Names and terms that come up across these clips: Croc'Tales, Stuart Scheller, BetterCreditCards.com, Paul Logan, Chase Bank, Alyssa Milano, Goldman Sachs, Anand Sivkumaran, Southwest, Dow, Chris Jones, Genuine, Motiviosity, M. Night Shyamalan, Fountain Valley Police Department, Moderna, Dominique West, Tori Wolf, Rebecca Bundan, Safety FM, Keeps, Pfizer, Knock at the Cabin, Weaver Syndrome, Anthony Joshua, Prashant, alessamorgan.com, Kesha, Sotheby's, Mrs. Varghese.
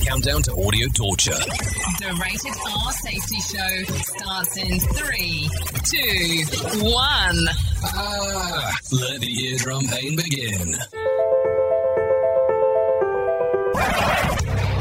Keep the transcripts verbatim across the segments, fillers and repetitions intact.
M. Countdown to audio torture. The Rated R Safety Show starts in three, two, one. Ah, let the eardrum pain begin.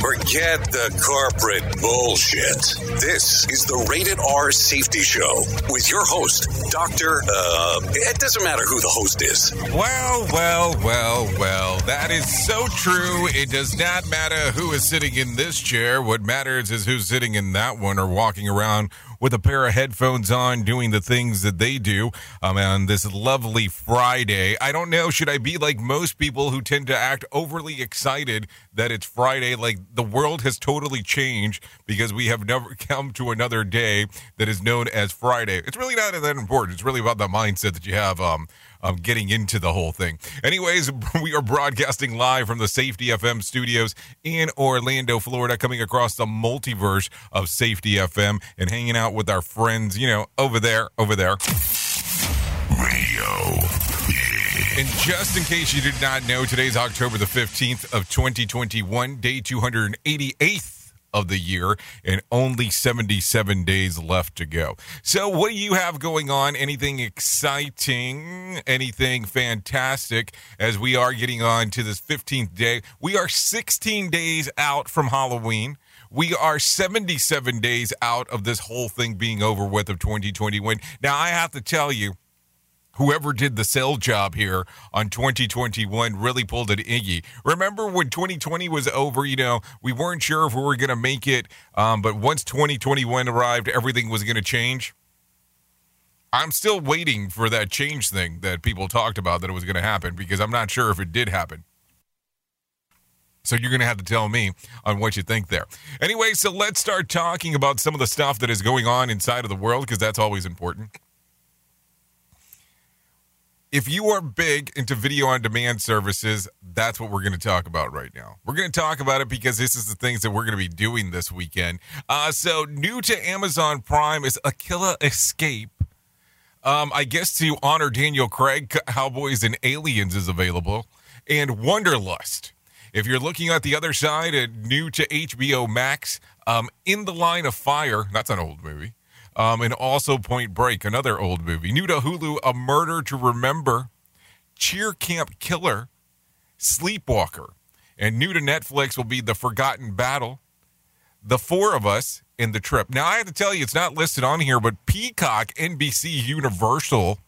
Forget the corporate bullshit. This is the Rated R Safety Show with your host, Doctor Uh, it doesn't matter who the host is. Well, well, well, well. That is so true. It does not matter who is sitting in this chair. What matters is who's sitting in that one or walking around with a pair of headphones on doing the things that they do um, on this lovely Friday. I don't know, should I be like most people who tend to act overly excited that it's Friday? Like the world has totally changed because we have never come to another day that is known as Friday. It's really not that important. It's really about the mindset that you have um, um, getting into the whole thing. Anyways, we are broadcasting live from the Safety F M studios in Orlando, Florida, coming across the multiverse of Safety F M and hanging out with our friends, you know, over there, over there. Radio. And just in case you did not know, today's October the fifteenth of twenty twenty-one, day two hundred eighty-eighth of the year, and only seventy-seven days left to go. So what do you have going on? Anything exciting? Anything fantastic? As we are getting on to this fifteenth day, we are sixteen days out from Halloween. We are seventy-seven days out of this whole thing being over with of twenty twenty-one. Now, I have to tell you, whoever did the sell job here on twenty twenty-one really pulled an Iggy. Remember when twenty twenty was over, you know, we weren't sure if we were going to make it. Um, but once twenty twenty-one arrived, everything was going to change. I'm still waiting for that change thing that people talked about that it was going to happen, because I'm not sure if it did happen. So you're going to have to tell me on what you think there. Anyway, so let's start talking about some of the stuff that is going on inside of the world, because that's always important. If you are big into video on demand services, that's what we're going to talk about right now. We're going to talk about it because this is the things that we're going to be doing this weekend. Uh, so new to Amazon Prime is Aquila Escape. Um, I guess to honor Daniel Craig, Cowboys and Aliens is available. And Wonderlust. If you're looking at the other side, and new to H B O Max, um, In the Line of Fire, that's an old movie, um, and also Point Break, another old movie. New to Hulu, A Murder to Remember, Cheer Camp Killer, Sleepwalker. And new to Netflix will be The Forgotten Battle, The Four of Us, and The Trip. Now, I have to tell you, it's not listed on here, but Peacock, N B C, Universal,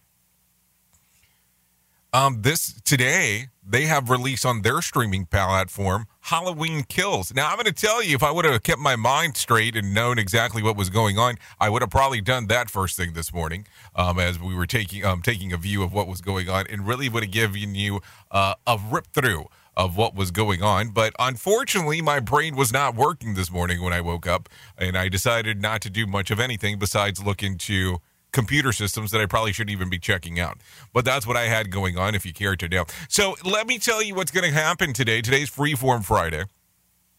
um, this today... they have released on their streaming platform, Halloween Kills. Now, I'm going to tell you, if I would have kept my mind straight and known exactly what was going on, I would have probably done that first thing this morning um, as we were taking um, taking a view of what was going on, and really would have given you uh, a rip-through of what was going on. But unfortunately, my brain was not working this morning when I woke up, and I decided not to do much of anything besides look into computer systems that I probably shouldn't even be checking out. But that's what I had going on, if you care to know. So let me tell you what's going to happen today. Today's Freeform Friday.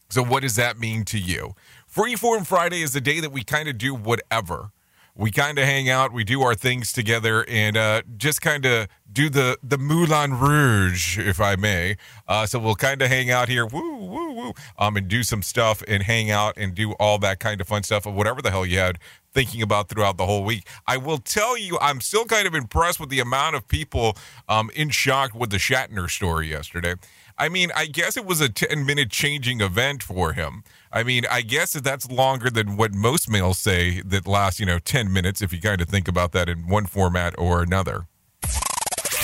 So what does that mean to you? Freeform Friday is the day that we kind of do whatever. We kind of hang out, we do our things together, and uh, just kind of do the, the Moulin Rouge, if I may. Uh, so we'll kind of hang out here, woo, woo, woo, um, and do some stuff and hang out and do all that kind of fun stuff of whatever the hell you had thinking about throughout the whole week. I will tell you, I'm still kind of impressed with the amount of people um, in shock with the Shatner story yesterday. I mean, I guess it was a ten-minute changing event for him. I mean, I guess that that's longer than what most males say that lasts, you know, ten minutes, if you kind of think about that in one format or another.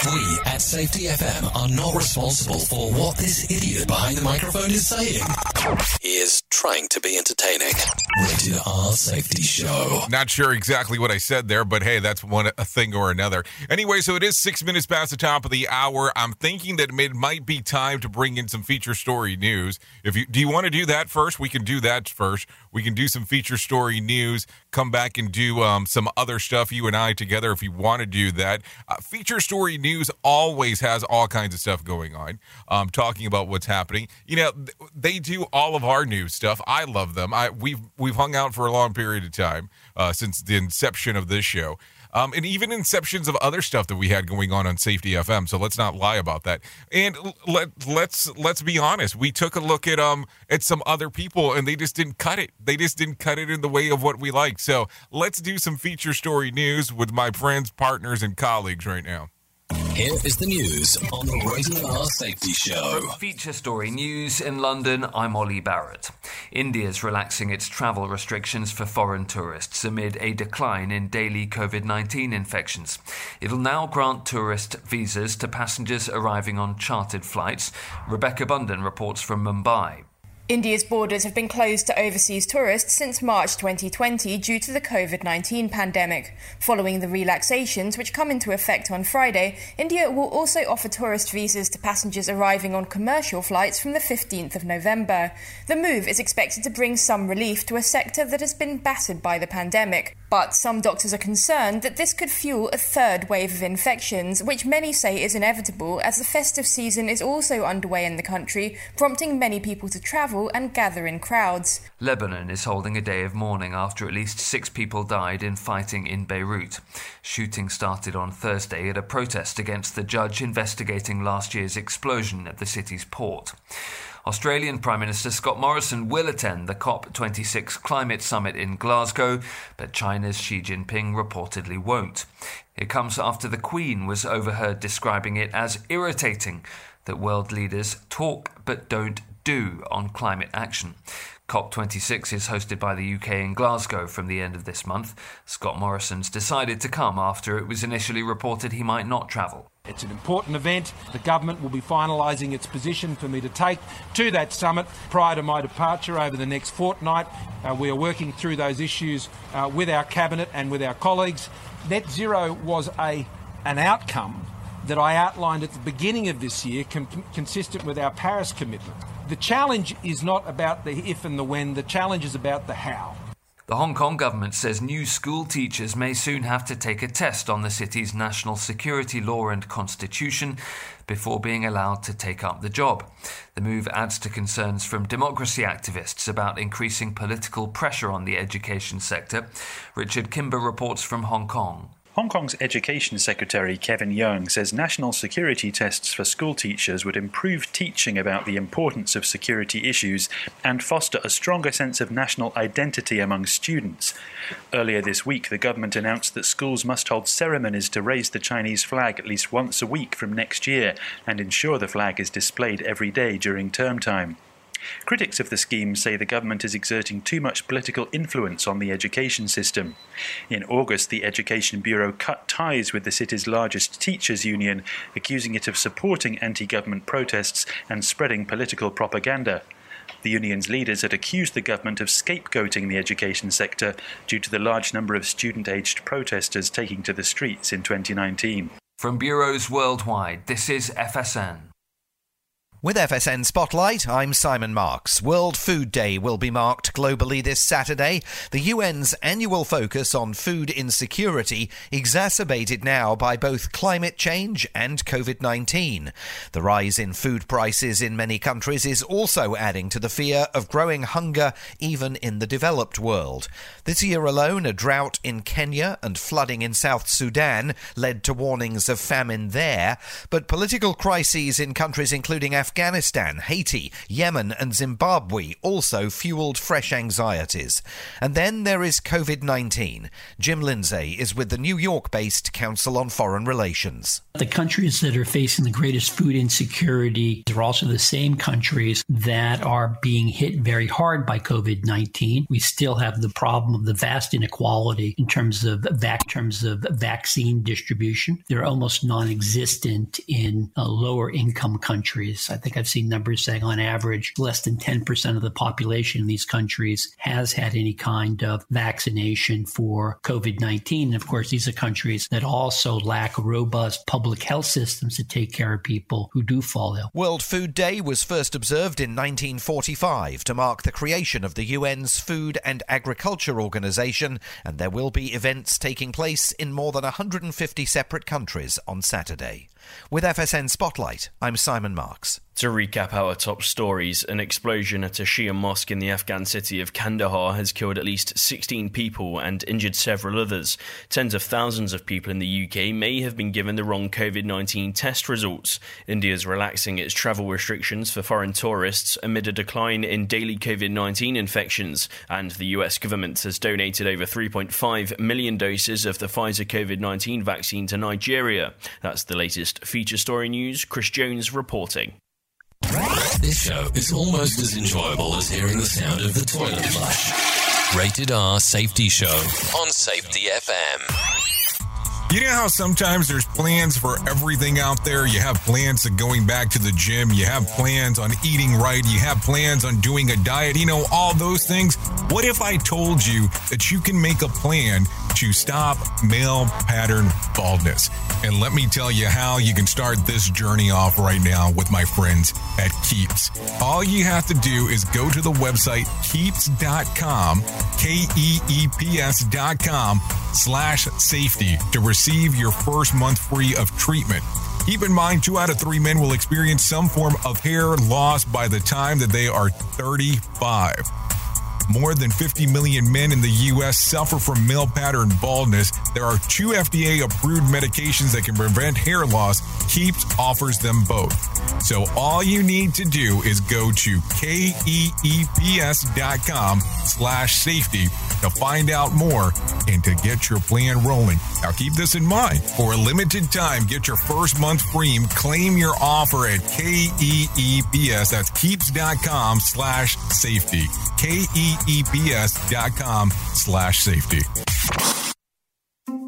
We at Safety F M are not responsible for what this idiot behind the microphone is saying. He is trying. trying to be entertaining. Rated R Safety Show. Not sure exactly what I said there, but hey, that's one a thing or another. Anyway, so it is six minutes past the top of the hour. I'm thinking that it might be time to bring in some feature story news. If you do you want to do that first? We can do that first. We can do some feature story news, come back and do um, some other stuff, you and I together, if you want to do that. Uh, feature story news always has all kinds of stuff going on, um, talking about what's happening. You know, th- they do all of our news stuff. I love them. I we've we've hung out for a long period of time uh, since the inception of this show. Um, and even inceptions of other stuff that we had going on on Safety F M. So let's not lie about that. And let let's let's be honest. We took a look at um at some other people, and they just didn't cut it. They just didn't cut it in the way of what we like. So let's do some feature story news with my friends, partners, and colleagues right now. Here is the news on the Radio R Safety Show. Feature Story News in London, I'm Ollie Barrett. India's relaxing its travel restrictions for foreign tourists amid a decline in daily covid nineteen infections. It'll now grant tourist visas to passengers arriving on chartered flights. Rebecca Bundan reports from Mumbai. India's borders have been closed to overseas tourists since March twenty twenty due to the covid nineteen pandemic. Following the relaxations, which come into effect on Friday, India will also offer tourist visas to passengers arriving on commercial flights from the fifteenth of November. The move is expected to bring some relief to a sector that has been battered by the pandemic. But some doctors are concerned that this could fuel a third wave of infections, which many say is inevitable as the festive season is also underway in the country, prompting many people to travel and gather in crowds. Lebanon is holding a day of mourning after at least six people died in fighting in Beirut. Shooting started on Thursday at a protest against the judge investigating last year's explosion at the city's port. Australian Prime Minister Scott Morrison will attend the COP twenty-six climate summit in Glasgow, but China's Xi Jinping reportedly won't. It comes after the Queen was overheard describing it as irritating that world leaders talk but don't do on climate action. COP twenty-six is hosted by the U K in Glasgow from the end of this month. Scott Morrison's decided to come after it was initially reported he might not travel. It's an important event. The government will be finalising its position for me to take to that summit prior to my departure over the next fortnight. Uh, we are working through those issues uh, with our cabinet and with our colleagues. Net zero was a an outcome that I outlined at the beginning of this year, com- consistent with our Paris commitment. The challenge is not about the if and the when, the challenge is about the how. The Hong Kong government says new school teachers may soon have to take a test on the city's national security law and constitution before being allowed to take up the job. The move adds to concerns from democracy activists about increasing political pressure on the education sector. Richard Kimber reports from Hong Kong. Hong Kong's Education Secretary Kevin Young says national security tests for school teachers would improve teaching about the importance of security issues and foster a stronger sense of national identity among students. Earlier this week, the government announced that schools must hold ceremonies to raise the Chinese flag at least once a week from next year and ensure the flag is displayed every day during term time. Critics of the scheme say the government is exerting too much political influence on the education system. In August, the Education Bureau cut ties with the city's largest teachers' union, accusing it of supporting anti-government protests and spreading political propaganda. The union's leaders had accused the government of scapegoating the education sector due to the large number of student-aged protesters taking to the streets in twenty nineteen. From bureaus worldwide, this is F S N. With F S N Spotlight, I'm Simon Marks. World Food Day will be marked globally this Saturday. The U N's annual focus on food insecurity, exacerbated now by both climate change and covid nineteen. The rise in food prices in many countries is also adding to the fear of growing hunger even in the developed world. This year alone, a drought in Kenya and flooding in South Sudan led to warnings of famine there, but political crises in countries including Afghanistan, Afghanistan, Haiti, Yemen and Zimbabwe also fueled fresh anxieties. And then there is covid nineteen. Jim Lindsay is with the New York-based Council on Foreign Relations. The countries that are facing the greatest food insecurity are also the same countries that are being hit very hard by covid nineteen. We still have the problem of the vast inequality in terms of, vac- terms of vaccine distribution. They're almost non-existent in uh, lower income countries. I think I've seen numbers saying on average less than ten percent of the population in these countries has had any kind of vaccination for COVID nineteen. And of course, these are countries that also lack robust public health systems to take care of people who do fall ill. World Food Day was first observed in nineteen forty-five to mark the creation of the U N's Food and Agriculture Organization, and there will be events taking place in more than one hundred fifty separate countries on Saturday. With F S N Spotlight, I'm Simon Marks. To recap our top stories, an explosion at a Shia mosque in the Afghan city of Kandahar has killed at least sixteen people and injured several others. Tens of thousands of people in the U K may have been given the wrong COVID nineteen test results. India's relaxing its travel restrictions for foreign tourists amid a decline in daily COVID nineteen infections, and the U S government has donated over three point five million doses of the Pfizer COVID nineteen vaccine to Nigeria. That's the latest Feature Story News. Chris Jones reporting. This show is almost as enjoyable as hearing the sound of the toilet flush. Rated R Safety Show on Safety F M. You know how sometimes there's plans for everything out there? You have plans to going back to the gym. You have plans on eating right. You have plans on doing a diet. You know, all those things. What if I told you that you can make a plan to stop male pattern baldness? And let me tell you how you can start this journey off right now with my friends at Keeps. All you have to do is go to the website keeps dot com, K E E P S dot com slash safety to receive your first month free of treatment. Keep in mind, two out of three men will experience some form of hair loss by the time that they are thirty-five. More than fifty million men in the U S suffer from male pattern baldness. There are two F D A-approved medications that can prevent hair loss. Keeps offers them both. So all you need to do is go to K E E P S dot com slash safety to find out more and to get your plan rolling. Now keep this in mind. For a limited time, get your first month free. Claim your offer at K E E P S. That's keeps dot com slash safety. K E E P S dot com slash safety.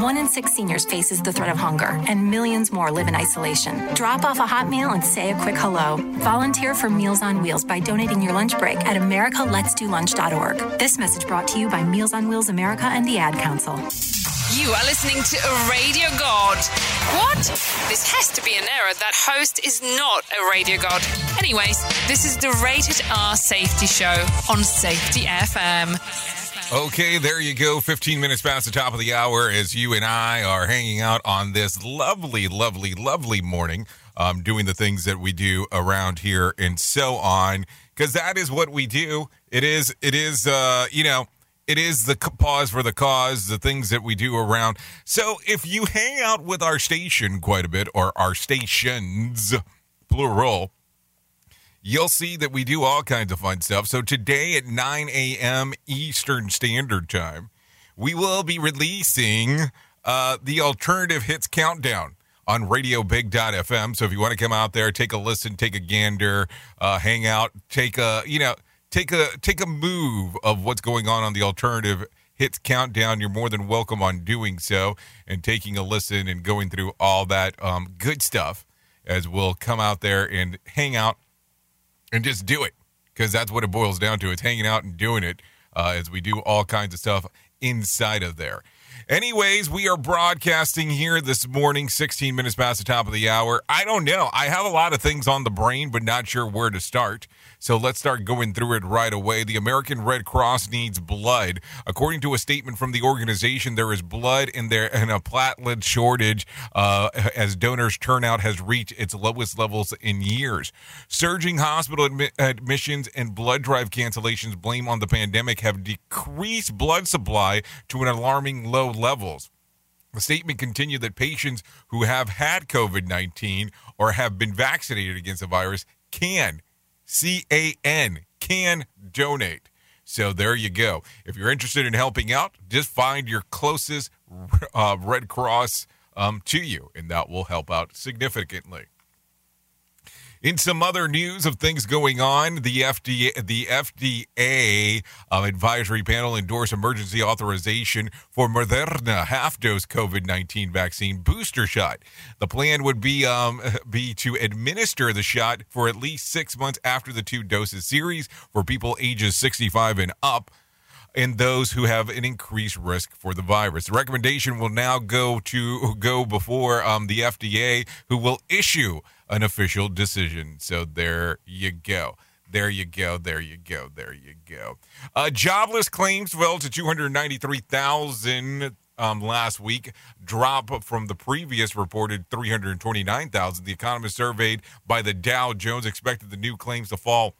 One in six seniors faces the threat of hunger, and millions more live in isolation. Drop off a hot meal and say a quick hello. Volunteer for Meals on Wheels by donating your lunch break at america lets do lunch dot org. This message brought to you by Meals on Wheels America and the Ad Council. You are listening to a radio god. What? This has to be an error. That host is not a radio god. Anyways, this is the Rated R Safety Show on Safety F M. Okay, there you go. fifteen minutes past the top of the hour as you and I are hanging out on this lovely, lovely, lovely morning, um, doing the things that we do around here and so on, because that is what we do. It is, it is, uh, you know, it is the pause for the cause, the things that we do around. So if you hang out with our station quite a bit, or our stations, plural, you'll see that we do all kinds of fun stuff. So today at nine a.m. Eastern Standard Time, we will be releasing uh, the Alternative Hits Countdown on radio big dot f m. So if you want to come out there, take a listen, take a gander, uh, hang out, take a, you know, take a, take a move of what's going on on the Alternative Hits Countdown. You're more than welcome on doing so and taking a listen and going through all that um, good stuff as we'll come out there and hang out and just do it, because that's what it boils down to. It's hanging out and doing it uh, as we do all kinds of stuff inside of there. Anyways, we are broadcasting here this morning, sixteen minutes past the top of the hour. I don't know. I have a lot of things on the brain, but not sure where to start. So let's start going through it right away. The American Red Cross needs blood. According to a statement from the organization, there is blood in there and a platelet shortage uh, as donors' turnout has reached its lowest levels in years. Surging hospital admi- admissions and blood drive cancellations blamed on the pandemic have decreased blood supply to an alarming low levels. The statement continued that patients who have had covid nineteen or have been vaccinated against the virus can C A N, can donate. So there you go. If you're interested in helping out, just find your closest uh, Red Cross um, to you, and that will help out significantly. In some other news of things going on, the F D A, the F D A um, advisory panel endorsed emergency authorization for Moderna half-dose covid nineteen vaccine booster shot. The plan would be um, be to administer the shot for at least six months after the two doses series for people ages sixty-five and up, and those who have an increased risk for the virus. The recommendation will now go to go before um, the F D A, who will issue an official decision. So there you go. There you go. There you go. There you go. Uh, jobless claims fell to two hundred ninety-three thousand um, last week, drop from the previous reported three hundred twenty-nine thousand. The economists surveyed by the Dow Jones expected the new claims to fall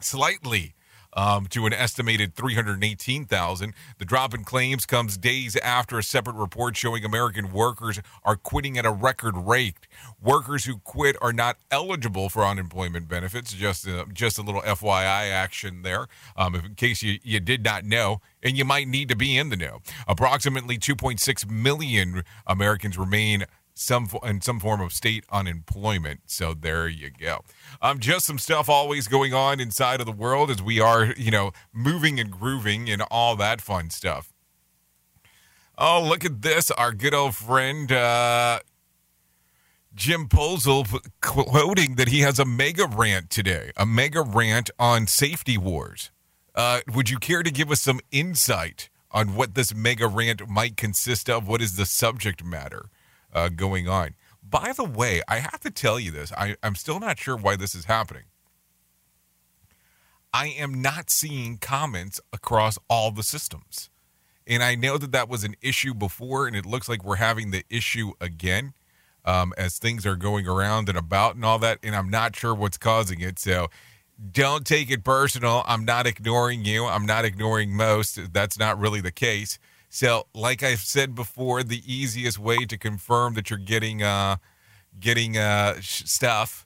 slightly Um, to an estimated three hundred eighteen thousand. The drop in claims comes days after a separate report showing American workers are quitting at a record rate. Workers who quit are not eligible for unemployment benefits. Just a, just a little F Y I action there, um, if, in case you, you did not know, and you might need to be in the know. Approximately two point six million Americans remain some in some form of state unemployment. So there you go. Um, just some stuff always going on inside of the world as we are, you know, moving and grooving and all that fun stuff. Oh, look at this. Our good old friend, uh, Jim Pozel, quoting that he has a mega rant today, a mega rant on safety wars. Uh, would you care to give us some insight on what this mega rant might consist of? What is the subject matter Uh, going on? By the way, I have to tell you this. I, I'm still not sure why this is happening. I am not seeing comments across all the systems. And I know that that was an issue before, and it looks like we're having the issue again um, as things are going around and about and all that, and I'm not sure what's causing it. So don't take it personal. I'm not ignoring you. I'm not ignoring most. That's not really the case. So, like I've said before, the easiest way to confirm that you're getting uh, getting uh, sh- stuff,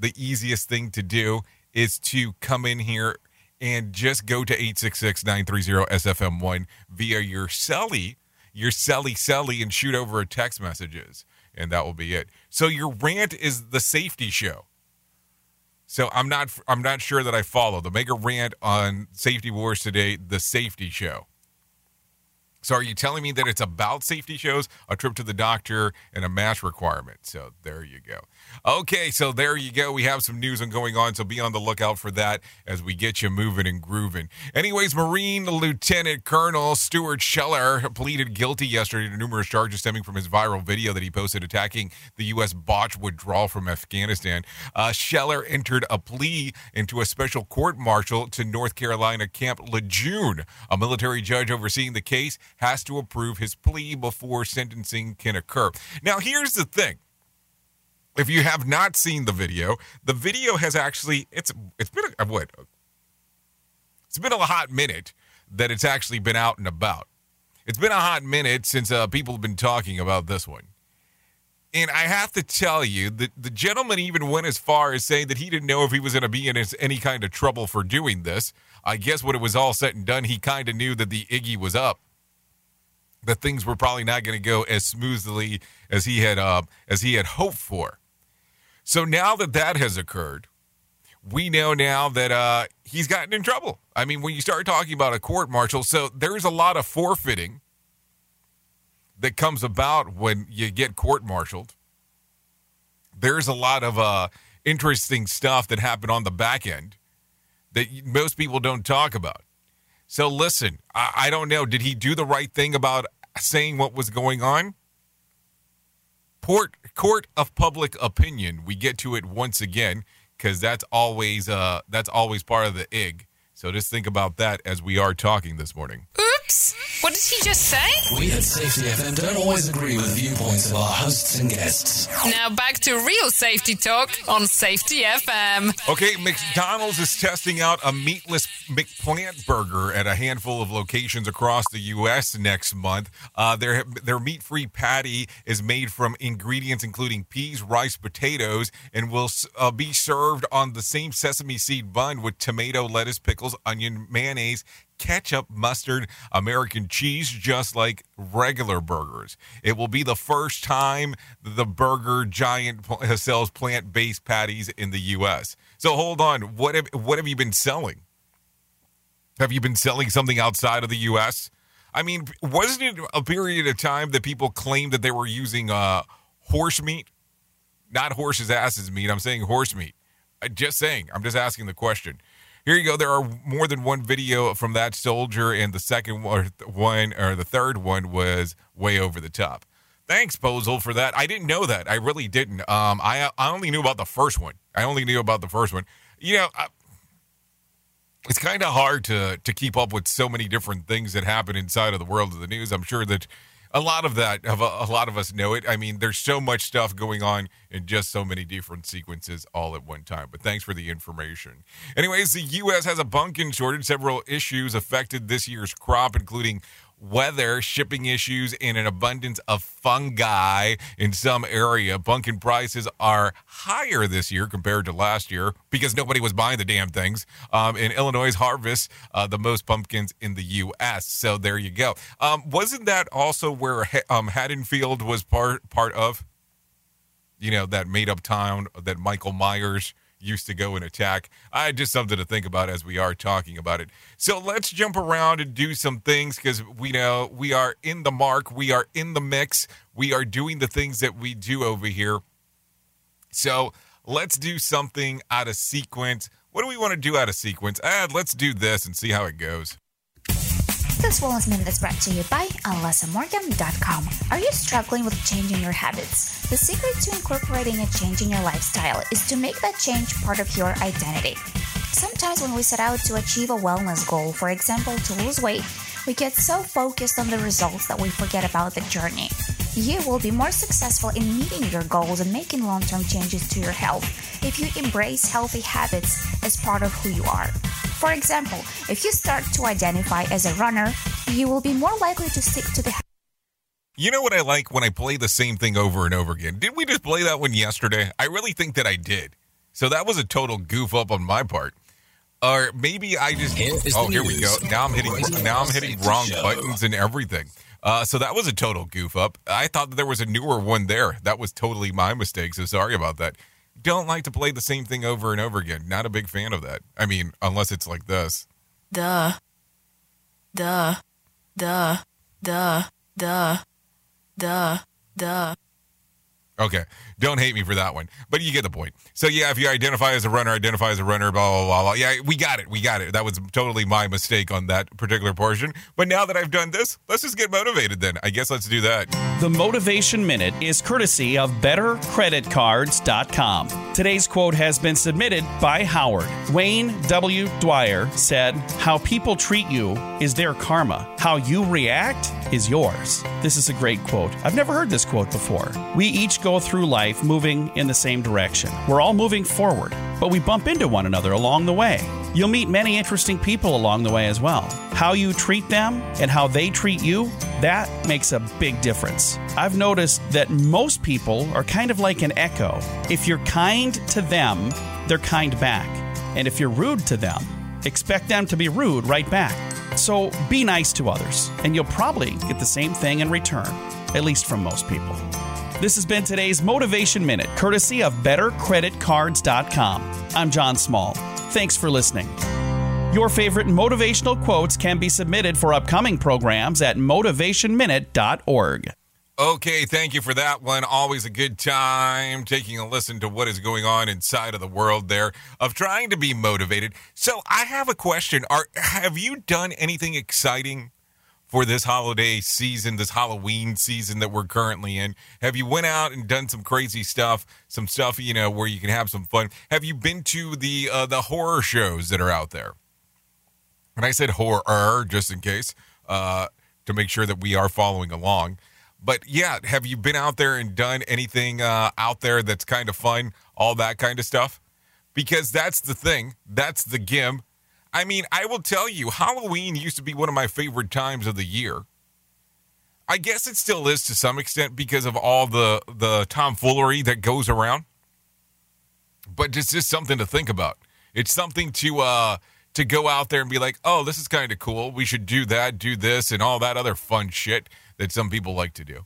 the easiest thing to do is to come in here and just go to eight six six, nine three zero, S F M one via your celly, your celly celly, and shoot over a text messages, and that will be it. So your rant is the safety show. So I'm not I'm not sure that I follow the mega rant on safety wars today, the safety show. So are you telling me that it's about safety shows, a trip to the doctor, and a mask requirement? So there you go. Okay, so there you go. We have some news going on, so be on the lookout for that as we get you moving and grooving. Anyways, Marine Lieutenant Colonel Stuart Scheller pleaded guilty yesterday to numerous charges stemming from his viral video that he posted attacking the U S botched withdrawal from Afghanistan. Uh, Scheller entered a plea into a special court-martial to North Carolina Camp Lejeune. A military judge overseeing the case has to approve his plea before sentencing can occur. Now, here's the thing. If you have not seen the video, the video has actually, it's it's been, a, what? It's been a hot minute that it's actually been out and about. It's been a hot minute since uh, people have been talking about this one. And I have to tell you, the, the gentleman even went as far as saying that he didn't know if he was going to be in any kind of trouble for doing this. I guess when it was all said and done, he kind of knew that the Iggy was up, that things were probably not going to go as smoothly as he had uh, as he had hoped for. So now that that has occurred, we know now that uh, he's gotten in trouble. I mean, when you start talking about a court martial, so there's a lot of forfeiting that comes about when you get court-martialed. There's a lot of uh, interesting stuff that happened on the back end that most people don't talk about. So listen, I, I don't know. Did he do the right thing about saying what was going on? Port, court of public opinion. We get to it once again because that's always uh, that's always part of the I G. So just think about that as we are talking this morning. Oops! What did he just say? We at Safety F M don't always agree with viewpoints of our hosts and guests. Now back to real safety talk on Safety F M. Okay, McDonald's is testing out a meatless McPlant burger at a handful of locations across the U S next month. Uh, their their meat-free patty is made from ingredients including peas, rice, potatoes, and will uh, be served on the same sesame seed bun with tomato, lettuce, pickles, onion, mayonnaise, ketchup, mustard, American cheese, just like regular burgers. It will be the first time the burger giant sells plant-based patties in the U S. So hold on. What have, what have you been selling? Have you been selling something outside of the U S? I mean, wasn't it a period of time that people claimed that they were using uh, horse meat? Not horse's asses meat. I'm saying horse meat. I'm just saying. I'm just asking the question. Here you go. There are more than one video from that soldier, and the second one or the third one was way over the top. Thanks, Bozel, for that. I didn't know that. I really didn't. Um, I I only knew about the first one. I only knew about the first one. You know, I, it's kind of hard to to keep up with so many different things that happen inside of the world of the news. I'm sure that a lot of that, a lot of us know it. I mean, there's so much stuff going on in just so many different sequences all at one time. But thanks for the information. Anyways, the U S has a pumpkin shortage. Several issues affected this year's crop, including weather, shipping issues, and an abundance of fungi in some area. Pumpkin prices are higher this year compared to last year because nobody was buying the damn things. Um, in Illinois, harvests uh, the most pumpkins in the U S. So there you go. Um, wasn't that also where um, Haddonfield was part part of? You know, that made-up town that Michael Myers used to go and attack. I just something to think about as we are talking about it. So let's jump around and do some things because we know we are in the mark. We are in the mix. We are doing the things that we do over here. So let's do something out of sequence. What do we want to do out of sequence? Ah, let's do this and see how it goes. This wellness minute is brought to you by alessa morgan dot com. Are you struggling with changing your habits? The secret to incorporating a change in your lifestyle is to make that change part of your identity. Sometimes when we set out to achieve a wellness goal, for example, to lose weight, we get so focused on the results that we forget about the journey. You will be more successful in meeting your goals and making long-term changes to your health if you embrace healthy habits as part of who you are. For example, if you start to identify as a runner, you will be more likely to stick to the... You know what I like when I play the same thing over and over again? Did we just play that one yesterday? I really think that I did. So that was a total goof up on my part. Or maybe I just... Here oh, here news. we go. Now I'm hitting, now I'm hitting wrong buttons and everything. Uh, so that was a total goof up. I thought that there was a newer one there. That was totally my mistake, so sorry about that. Don't like to play the same thing over and over again. Not a big fan of that. I mean, unless it's like this. Duh. Duh. Duh. Duh. Duh. Duh. Duh. Okay. Don't hate me for that one. But you get the point. So, yeah, if you identify as a runner, identify as a runner, blah, blah, blah, blah. Yeah, we got it. We got it. That was totally my mistake on that particular portion. But now that I've done this, let's just get motivated then. I guess let's do that. The Motivation Minute is courtesy of better credit cards dot com. Today's quote has been submitted by Howard. Wayne W. Dwyer said, "How people treat you is their karma. How you react is yours." This is a great quote. I've never heard this quote before. We each go through life moving in the same direction. We're all moving forward, but we bump into one another along the way. You'll meet many interesting people along the way as well. How you treat them and how they treat you, That makes a big difference. I've noticed that most people are kind of like an echo. If you're kind to them, they're kind back. And if you're rude to them, expect them to be rude right back. So be nice to others, and you'll probably get the same thing in return, at least from most people. This has been today's Motivation Minute, courtesy of better credit cards dot com. I'm John Small. Thanks for listening. Your favorite motivational quotes can be submitted for upcoming programs at motivation minute dot org. Okay, thank you for that one. Always a good time taking a listen to what is going on inside of the world there of trying to be motivated. So I have a question. Are, have you done anything exciting for this holiday season, this Halloween season that we're currently in? Have you went out and done some crazy stuff, some stuff, you know, where you can have some fun? Have you been to the uh, the horror shows that are out there? And I said horror just in case uh, to make sure that we are following along. But, yeah, have you been out there and done anything uh, out there that's kind of fun, all that kind of stuff? Because that's the thing. That's the gim. I mean, I will tell you, Halloween used to be one of my favorite times of the year. I guess it still is to some extent because of all the, the tomfoolery that goes around. But it's just something to think about. It's something to uh, to go out there and be like, oh, this is kind of cool. We should do that, do this, and all that other fun shit that some people like to do.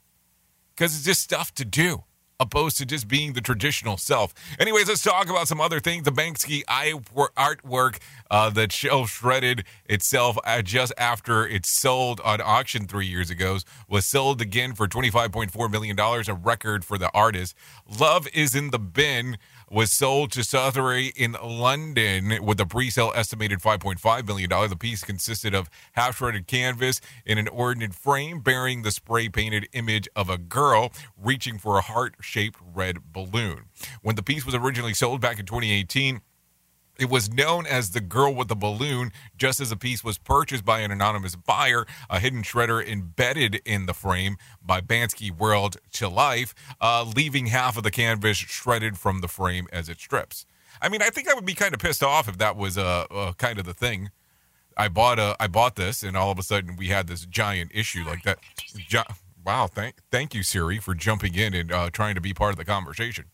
Because it's just stuff to do, opposed to just being the traditional self. Anyways, let's talk about some other things. The Banksy artwork uh, that shelf shredded itself just after it sold on auction three years ago was sold again for twenty-five point four million dollars, a record for the artist. Love is in the Bin was sold to Sotheby's in London with a pre-sale estimated five point five million dollars. The piece consisted of half-shredded canvas in an ornate frame bearing the spray-painted image of a girl reaching for a heart-shaped red balloon. When the piece was originally sold back in twenty eighteen, it was known as the girl with the balloon, just as the piece was purchased by an anonymous buyer, a hidden shredder embedded in the frame by Banksy whirled to life, uh, leaving half of the canvas shredded from the frame as it strips. I mean, I think I would be kind of pissed off if that was uh, uh, kind of the thing. I bought a, I bought this, and all of a sudden we had this giant issue like that. Gi- wow, thank, thank you, Siri, for jumping in and uh, trying to be part of the conversation.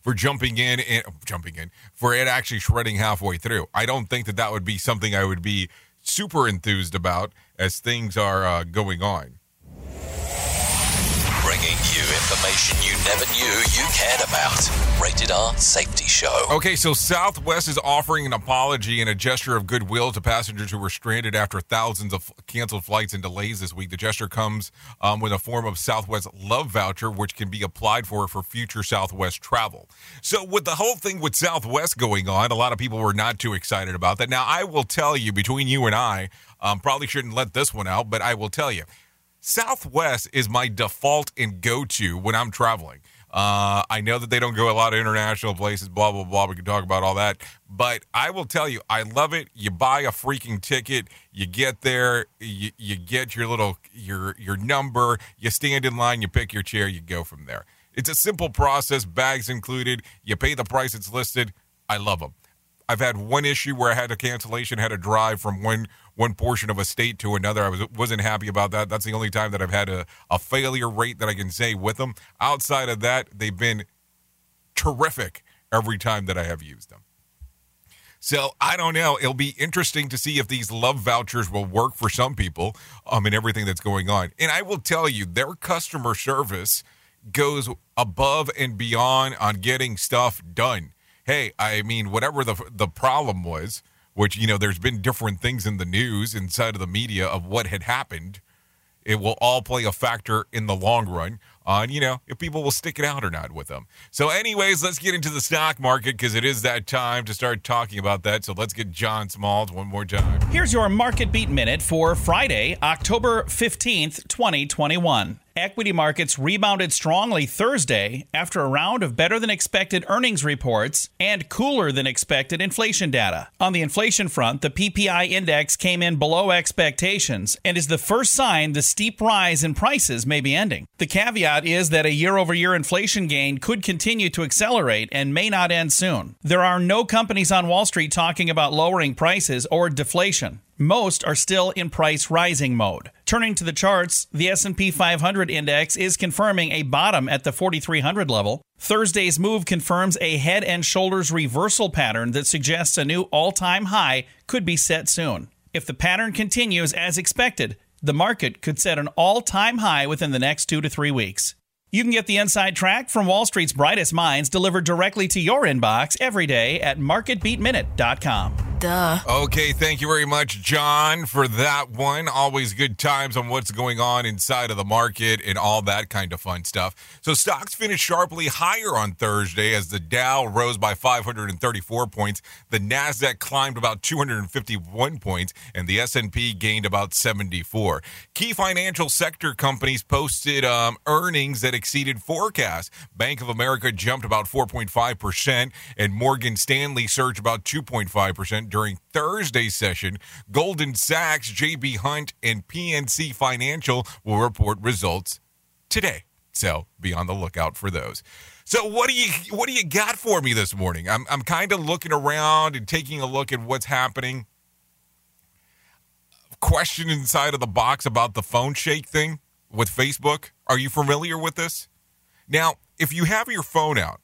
For jumping in and jumping in for it actually shredding halfway through. I don't think that that would be something I would be super enthused about as things are uh, going on. Bringing you information you never knew you cared about. Rated R Safety Show. Okay, so Southwest is offering an apology and a gesture of goodwill to passengers who were stranded after thousands of canceled flights and delays this week. The gesture comes um, with a form of Southwest Love Voucher, which can be applied for for future Southwest travel. So with the whole thing with Southwest going on, a lot of people were not too excited about that. Now, I will tell you, between you and I, um, probably shouldn't let this one out, but I will tell you, Southwest is my default and go-to when I'm traveling. Uh, I know that they don't go a lot of international places, blah, blah, blah. We can talk about all that. But I will tell you, I love it. You buy a freaking ticket. You get there. You, you get your little, your, your number. You stand in line. You pick your chair. You go from there. It's a simple process, bags included. You pay the price it's listed. I love them. I've had one issue where I had a cancellation, had a drive from one one portion of a state to another. I was, wasn't happy about that. That's the only time that I've had a, a failure rate that I can say with them. Outside of that, they've been terrific every time that I have used them. So I don't know. It'll be interesting to see if these love vouchers will work for some people um, and everything that's going on. And I will tell you, their customer service goes above and beyond on getting stuff done. Hey, I mean, whatever the the problem was, which, you know, there's been different things in the news inside of the media of what had happened. It will all play a factor in the long run on, you know, if people will stick it out or not with them. So anyways, let's get into the stock market because it is that time to start talking about that. So let's get John Smalls one more time. Here's your Market Beat Minute for Friday, October fifteenth, twenty twenty-one. Equity markets rebounded strongly Thursday after a round of better-than-expected earnings reports and cooler-than-expected inflation data. On the inflation front, the P P I index came in below expectations and is the first sign the steep rise in prices may be ending. The caveat is that a year-over-year inflation gain could continue to accelerate and may not end soon. There are no companies on Wall Street talking about lowering prices or deflation. Most are still in price-rising mode. Turning to the charts, the S and P five hundred index is confirming a bottom at the forty-three hundred level. Thursday's move confirms a head and shoulders reversal pattern that suggests a new all-time high could be set soon. If the pattern continues as expected, the market could set an all-time high within the next two to three weeks. You can get the inside track from Wall Street's brightest minds delivered directly to your inbox every day at market beat minute dot com. Duh. Okay, thank you very much, John, for that one. Always good times on what's going on inside of the market and all that kind of fun stuff. So stocks finished sharply higher on Thursday as the Dow rose by five hundred thirty-four points, the NASDAQ climbed about two hundred fifty-one points, and the S and P gained about seventy-four. Key financial sector companies posted um, earnings that exceeded forecasts. Bank of America jumped about four point five percent, and Morgan Stanley surged about two point five percent. During Thursday's session, Goldman Sachs, J B Hunt, and P N C Financial will report results today. So be on the lookout for those. So what do you what do you got for me this morning? I'm I'm kind of looking around and taking a look at what's happening. Question inside of the box about the phone shake thing with Facebook. Are you familiar with this? Now, if you have your phone out,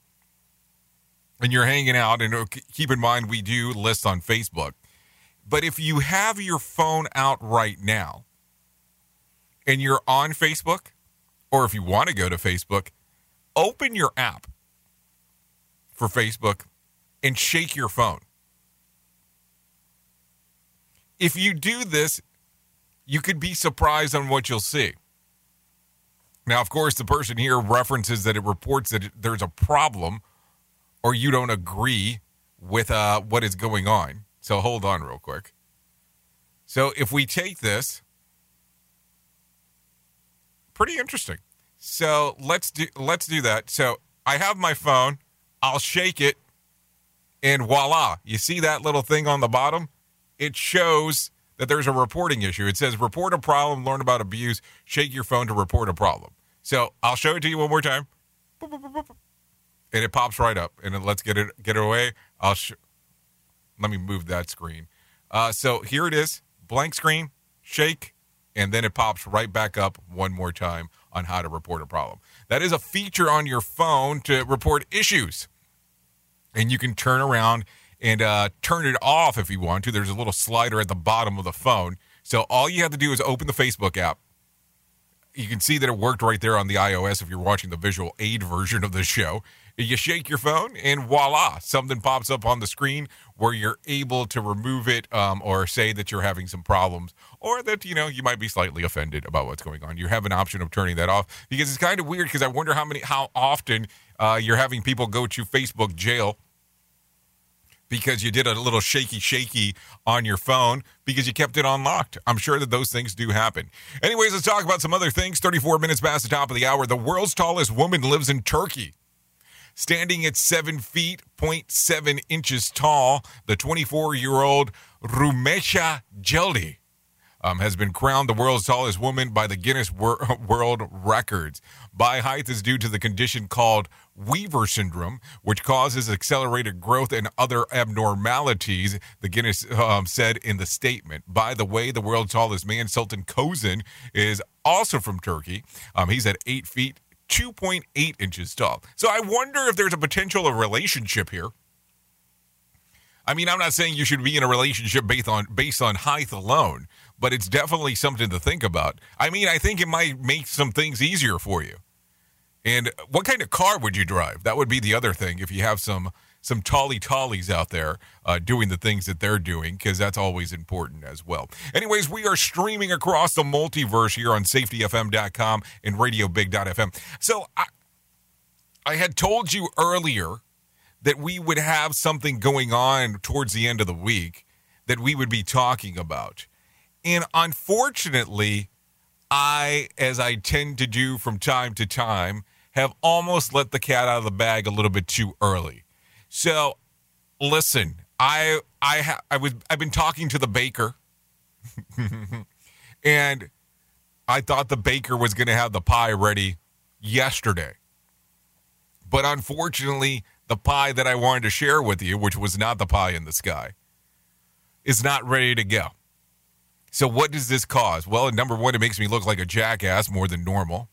and you're hanging out, and keep in mind we do list on Facebook. But if you have your phone out right now and you're on Facebook, or if you want to go to Facebook, open your app for Facebook and shake your phone. If you do this, you could be surprised on what you'll see. Now, of course, the person here references that it reports that there's a problem or you don't agree with uh, what is going on. So hold on real quick. So if we take this, pretty interesting. So let's do let's do that. So I have my phone. I'll shake it, and voila. You see that little thing on the bottom? It shows that there's a reporting issue. It says, report a problem, learn about abuse, shake your phone to report a problem. So I'll show it to you one more time. Boop, boop, boop, boop. And it pops right up, and it, let's get it get it away. I'll sh- let me move that screen. Uh, so here it is, blank screen, shake, and then it pops right back up one more time on how to report a problem. That is a feature on your phone to report issues, and you can turn around and uh, turn it off if you want to. There's a little slider at the bottom of the phone, so all you have to do is open the Facebook app. You can see that it worked right there on the iOS if you're watching the visual aid version of the show. You shake your phone, and voila, something pops up on the screen where you're able to remove it um, or say that you're having some problems or that, you know, you might be slightly offended about what's going on. You have an option of turning that off because it's kind of weird because I wonder how many, how often uh, you're having people go to Facebook jail because you did a little shaky shaky on your phone because you kept it unlocked. I'm sure that those things do happen. Anyways, let's talk about some other things. thirty-four minutes past the top of the hour. The world's tallest woman lives in Turkey. Standing at seven feet, zero point seven inches tall, the twenty-four-year-old Rumeysa Geldi um, has been crowned the world's tallest woman by the Guinness Wor- World Records. By height is due to the condition called Weaver syndrome, which causes accelerated growth and other abnormalities, the Guinness um, said in the statement. By the way, the world's tallest man, Sultan Kozan, is also from Turkey. Um, he's at eight feet, two point eight inches tall. So I wonder if there's a potential of relationship here. I mean, I'm not saying you should be in a relationship based on based on height alone, but it's definitely something to think about. I mean, I think it might make some things easier for you. And what kind of car would you drive? That would be the other thing if you have some some tally tallies out there uh, doing the things that they're doing, because that's always important as well. Anyways, we are streaming across the multiverse here on safety f m dot com and radio big dot f m. So I, I had told you earlier that we would have something going on towards the end of the week that we would be talking about. And unfortunately, I, as I tend to do from time to time, have almost let the cat out of the bag a little bit too early. So, listen, I I ha- I was I've been talking to the baker, and I thought the baker was going to have the pie ready yesterday. But unfortunately, the pie that I wanted to share with you, which was not the pie in the sky, is not ready to go. So what does this cause? Well, number one, it makes me look like a jackass more than normal.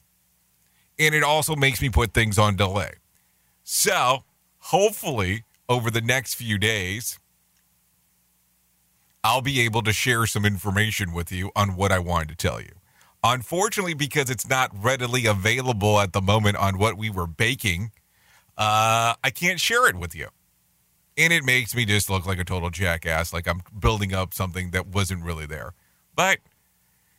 And it also makes me put things on delay. So hopefully over the next few days, I'll be able to share some information with you on what I wanted to tell you. Unfortunately, because it's not readily available at the moment on what we were baking, uh, I can't share it with you. And it makes me just look like a total jackass, like I'm building up something that wasn't really there. But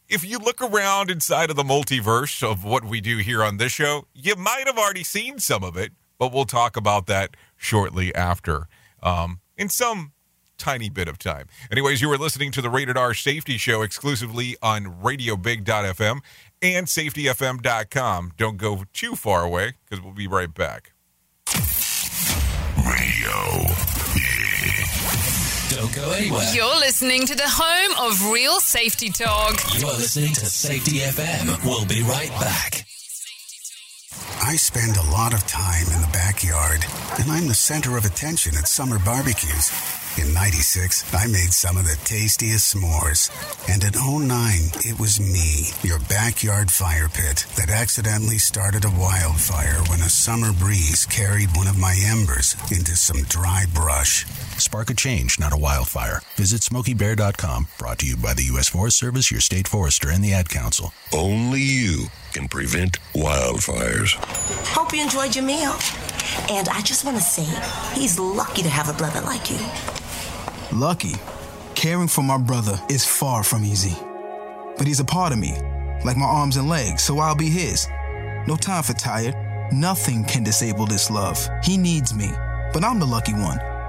if you look around inside of the multiverse of what we do here on this show, you might have already seen some of it, but we'll talk about that shortly after um, in some tiny bit of time. Anyways, you are listening to the Rated R Safety Show exclusively on radio big dot f m and safety f m dot com. Don't go too far away because we'll be right back. Radio Big. Don't go anywhere. You're listening to the home of real safety talk. You're listening to Safety F M. We'll be right back. I spend a lot of time in the backyard, and I'm the center of attention at summer barbecues. In ninety-six, I made some of the tastiest s'mores. And in oh nine, it was me, your backyard fire pit, that accidentally started a wildfire when a summer breeze carried one of my embers into some dry brush. Spark a change, not a wildfire. Visit smoky bear dot com, brought to you by the U S Forest Service, your state forester, and the Ad Council. Only you can prevent wildfires. Hope you enjoyed your meal. And I just want to say, he's lucky to have a brother like you. Lucky. Caring for my brother is far from easy. But he's a part of me, like my arms and legs, so I'll be his. No time for tired. Nothing can disable this love. He needs me, but I'm the lucky one,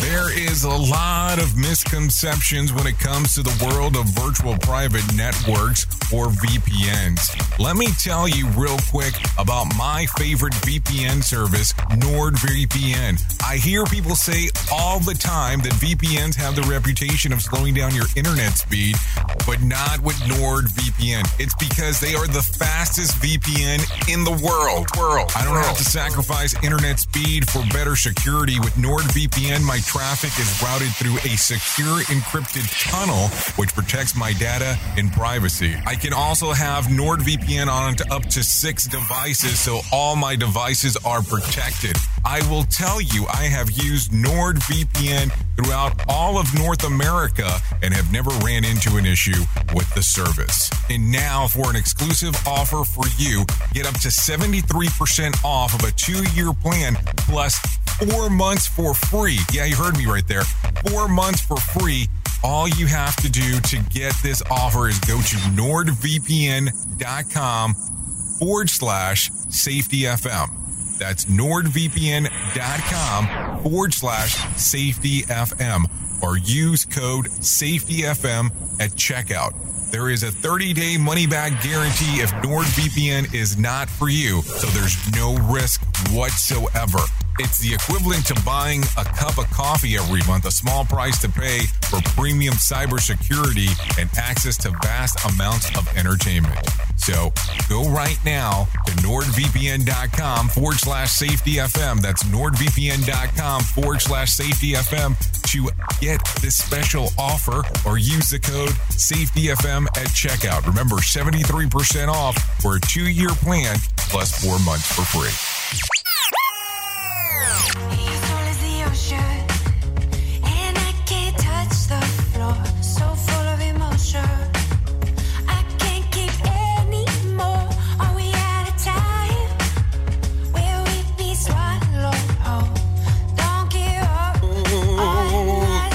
There is a lot of misconceptions when it comes to the world of virtual private networks or V P Ns. Let me tell you real quick about my favorite V P N service, NordVPN. I hear people say all the time that V P Ns have the reputation of slowing down your internet speed, but not with NordVPN. It's because they are the fastest V P N in the world. world. I don't have to sacrifice internet speed for better security. With NordVPN, my traffic is routed through a secure encrypted tunnel, which protects my data and privacy. I can also have NordVPN on to up to six devices, so all my devices are protected. I will tell you, I have used NordVPN throughout all of North America and have never ran into an issue with the service. And now for an exclusive offer for you, get up to seventy-three percent off of a two-year plan plus four months for free. Yeah, you heard me right there. Four months for free. All you have to do to get this offer is go to nord v p n dot com forward slash safety FM. That's nord v p n dot com forward slash safety FM or use code safety F M at checkout. There is a thirty-day money-back guarantee if NordVPN is not for you, so there's no risk whatsoever. It's the equivalent to buying a cup of coffee every month, a small price to pay for premium cybersecurity and access to vast amounts of entertainment. So go right now to NordVPN.com forward slash safety FM. That's NordVPN.com forward slash safety FM to get this special offer or use the code SafetyFM at checkout. Remember, seventy-three percent off for a two-year plan plus four months for free.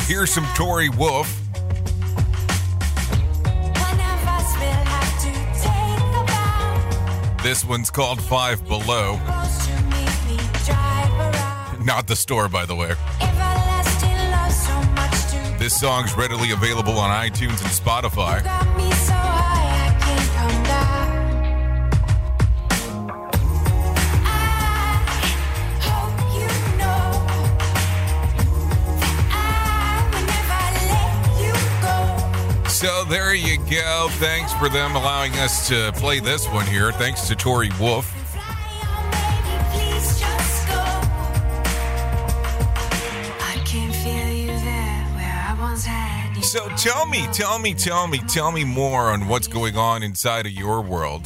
Here's some Tori Wolf. This one's called Five Below. Not the store, by the way. This song's readily available on iTunes and Spotify. So there you go. Thanks for them allowing us to play this one here. Thanks to Tori Wolf. So tell me, tell me, tell me, tell me more on what's going on inside of your world,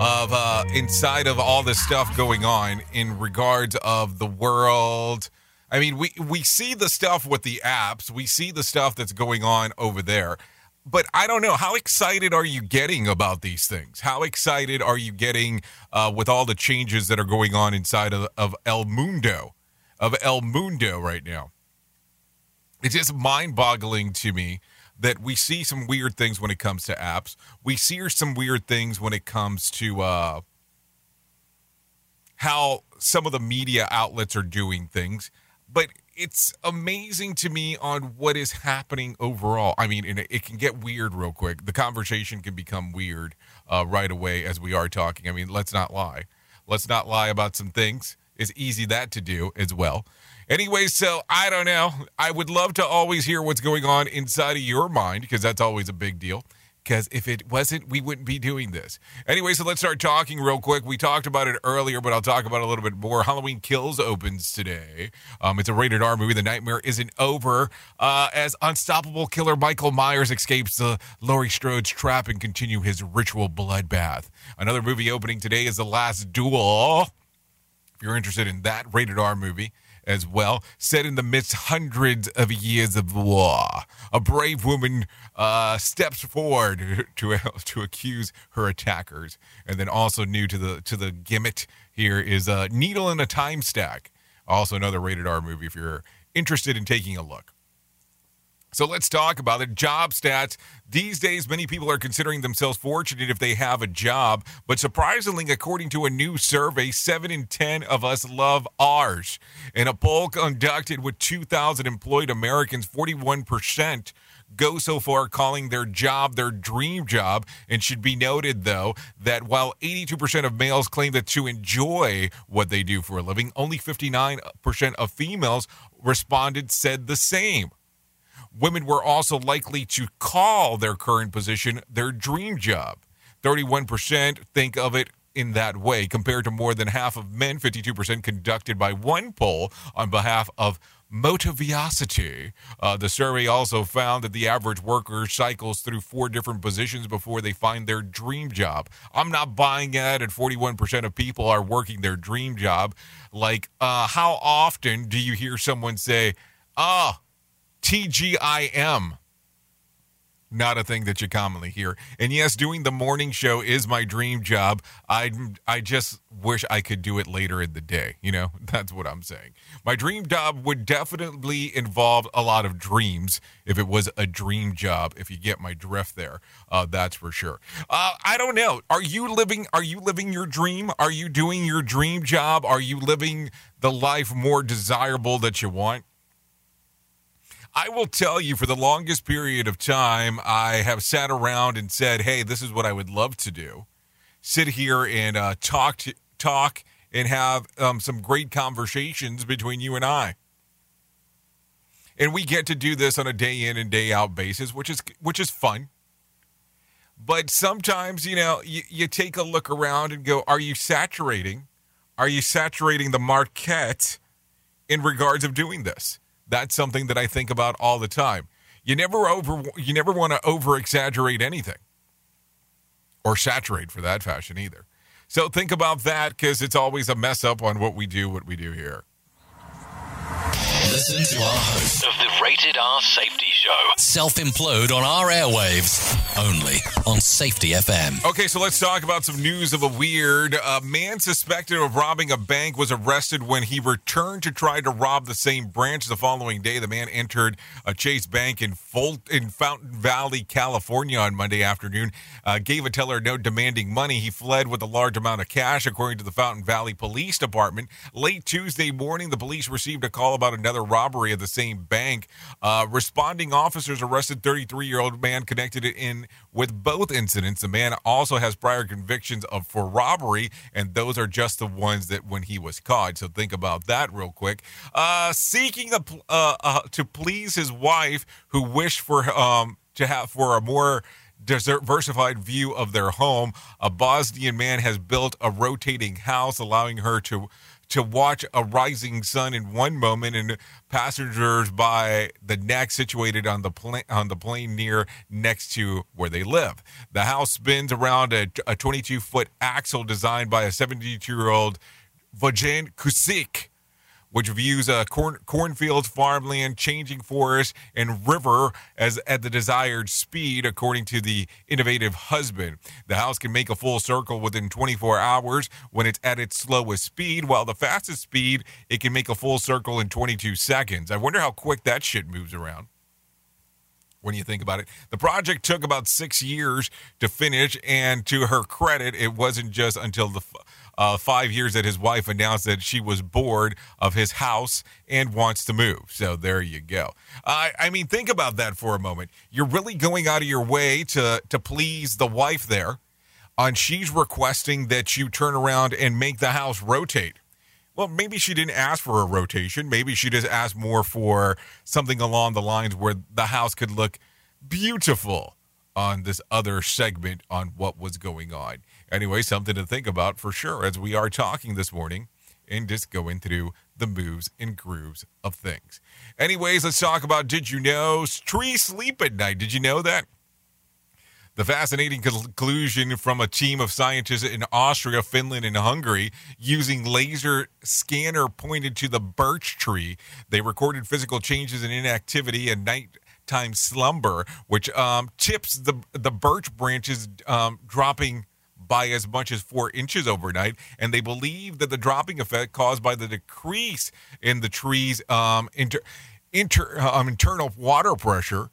of uh, inside of all this stuff going on in regards of the world. I mean, we, we see the stuff with the apps. We see the stuff that's going on over there. But I don't know. How excited are you getting about these things? How excited are you getting uh, with all the changes that are going on inside of, of El Mundo, of El Mundo right now? It's just mind-boggling to me that we see some weird things when it comes to apps. We see some weird things when it comes to uh, how some of the media outlets are doing things. But it's amazing to me on what is happening overall. I mean, and it can get weird real quick. The conversation can become weird uh, right away as we are talking. I mean, let's not lie. Let's not lie about some things. It's easy that to do as well. Anyway, so I don't know. I would love to always hear what's going on inside of your mind because that's always a big deal. Because if it wasn't, we wouldn't be doing this. Anyway, so let's start talking real quick. We talked about it earlier, but I'll talk about it a little bit more. Halloween Kills opens today. Um, it's a rated R movie. The nightmare isn't over uh, as unstoppable killer Michael Myers escapes the Laurie Strode's trap and continue his ritual bloodbath. Another movie opening today is The Last Duel. If you're interested in that rated R movie as well, set in the midst hundreds of years of war, a brave woman uh, steps forward to to accuse her attackers. And then also new to the to the gimmick here is a Needle in a Time Stack. Also another rated R movie if you're interested in taking a look. So let's talk about it. Job stats. These days, many people are considering themselves fortunate if they have a job. But surprisingly, according to a new survey, seven in ten of us love ours. In a poll conducted with two thousand employed Americans, forty-one percent go so far calling their job their dream job. And should be noted, though, that while eighty-two percent of males claim that to enjoy what they do for a living, only fifty-nine percent of females responded said the same. Women were also likely to call their current position their dream job. thirty-one percent think of it in that way, compared to more than half of men, fifty-two percent conducted by one poll on behalf of Motiviosity. Uh, the survey also found that the average worker cycles through four different positions before they find their dream job. I'm not buying it, and forty-one percent of people are working their dream job. Like, uh, how often do you hear someone say, oh, T G I M, not a thing that you commonly hear. And yes, doing the morning show is my dream job. I I just wish I could do it later in the day. You know, that's what I'm saying. My dream job would definitely involve a lot of dreams if it was a dream job, if you get my drift there. Uh, that's for sure. Uh, I don't know. Are you living, are you living your dream? Are you doing your dream job? Are you living the life more desirable that you want? I will tell you, for the longest period of time, I have sat around and said, hey, this is what I would love to do. Sit here and uh, talk to, talk and have um, some great conversations between you and I. And we get to do this on a day in and day out basis, which is which is fun. But sometimes, you know, you, you take a look around and go, are you saturating? Are you saturating the market in regards of doing this? That's something that I think about all the time. You never over, you never want to over-exaggerate anything or saturate for that fashion either. So think about that, because it's always a mess up on what we do, what we do here. Listen to our host of the Rated R Safety Show self-implode on our airwaves, only on Safety F M. Okay, so let's talk about some news of the weird. A man suspected of robbing a bank was arrested when he returned to try to rob the same branch the following day. The man entered a Chase Bank in, Fult- in Fountain Valley, California on Monday afternoon, uh, gave a teller a note demanding money. He fled with a large amount of cash, according to the Fountain Valley Police Department. Late Tuesday morning, the police received a call about another robbery at the same bank. Uh, responding officers arrested thirty-three-year-old man connected in with both incidents. The man also has prior convictions of for robbery, and those are just the ones that when he was caught. So think about that real quick. Uh, seeking a, uh, uh, to please his wife, who wished for um, to have for a more diversified view of their home, a Bosnian man has built a rotating house, allowing her to to watch a rising sun in one moment and passengers by the next, situated on the pla- on the plain near next to where they live. The house spins around a, a twenty-two-foot axle designed by a seventy-two-year-old Vajan Kusic, which views a corn, cornfields, farmland, changing forest, and river as at the desired speed, according to the innovative husband. The house can make a full circle within twenty-four hours when it's at its slowest speed, while the fastest speed, it can make a full circle in twenty-two seconds. I wonder how quick that shit moves around when you think about it. The project took about six years to finish, and to her credit, it wasn't just until the Uh, five years that his wife announced that she was bored of his house and wants to move. So there you go. Uh, I mean, think about that for a moment. You're really going out of your way to, to please the wife there, and she's requesting that you turn around and make the house rotate. Well, maybe she didn't ask for a rotation. Maybe she just asked more for something along the lines where the house could look beautiful on this other segment on what was going on. Anyway, something to think about for sure as we are talking this morning and just going through the moves and grooves of things. Anyways, let's talk about, did you know trees sleep at night? Did you know that? The fascinating conclusion from a team of scientists in Austria, Finland, and Hungary using laser scanner pointed to the birch tree. They recorded physical changes in inactivity and night time slumber, which um, tips the the birch branches um, dropping by as much as four inches overnight, and they believe that the dropping effect caused by the decrease in the tree's um, inter, inter, um, internal water pressure.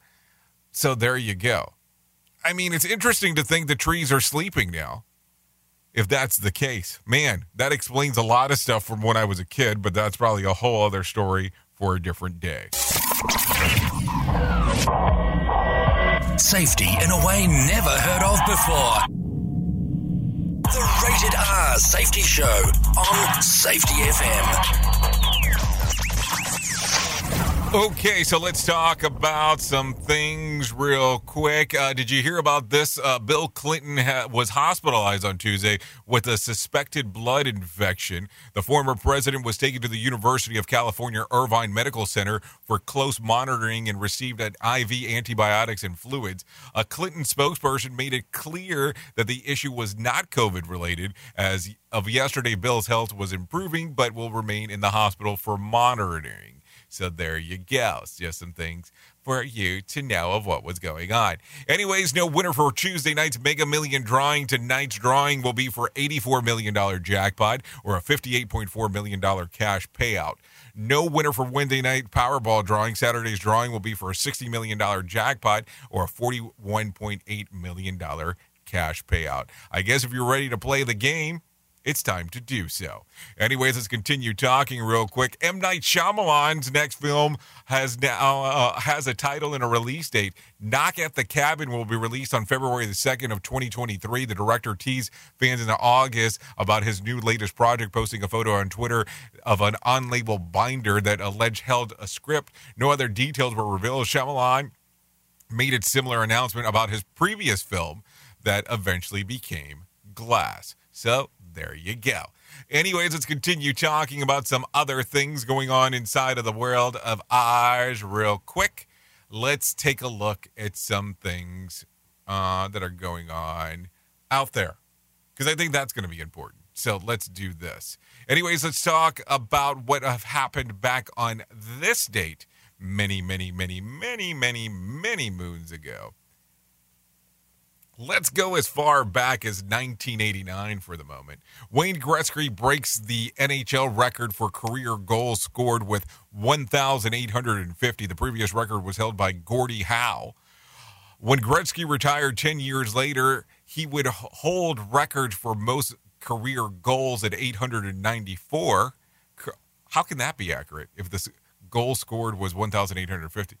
So there you go. I mean, it's interesting to think the trees are sleeping now, if that's the case. Man, that explains a lot of stuff from when I was a kid, but that's probably a whole other story for a different day. Safety in a way never heard of before. The Rated R Safety Show on Safety F M. Okay, so let's talk about some things real quick. Uh, did you hear about this? Uh, Bill Clinton ha- was hospitalized on Tuesday with a suspected blood infection. The former president was taken to the University of California Irvine Medical Center for close monitoring and received an I V antibiotics and fluids. A Clinton spokesperson made it clear that the issue was not COVID-related. As of yesterday, Bill's health was improving but will remain in the hospital for monitoring. So there you go. It's just some things for you to know of what was going on. Anyways, no winner for Tuesday night's Mega Million drawing. Tonight's drawing will be for eighty-four million dollars jackpot or a fifty-eight point four million dollars cash payout. No winner for Wednesday night Powerball drawing. Saturday's drawing will be for a sixty million dollars jackpot or a forty-one point eight million dollars cash payout. I guess if you're ready to play the game, it's time to do so. Anyways, let's continue talking real quick. M. Night Shyamalan's next film has now uh, has a title and a release date. Knock at the Cabin will be released on February the second of twenty twenty-three. The director teased fans in August about his new latest project, posting a photo on Twitter of an unlabeled binder that alleged held a script. No other details were revealed. Shyamalan made a similar announcement about his previous film that eventually became Glass. So there you go. Anyways, let's continue talking about some other things going on inside of the world of ours real quick. Let's take a look at some things uh, that are going on out there, because I think that's going to be important. So let's do this. Anyways, let's talk about what have happened back on this date many, many, many, many, many, many moons ago. Let's go as far back as nineteen eighty-nine for the moment. Wayne Gretzky breaks the N H L record for career goals scored with one thousand eight hundred fifty. The previous record was held by Gordie Howe. When Gretzky retired ten years later, he would hold records for most career goals at eight hundred ninety-four. How can that be accurate if this goal scored was one thousand eight hundred fifty?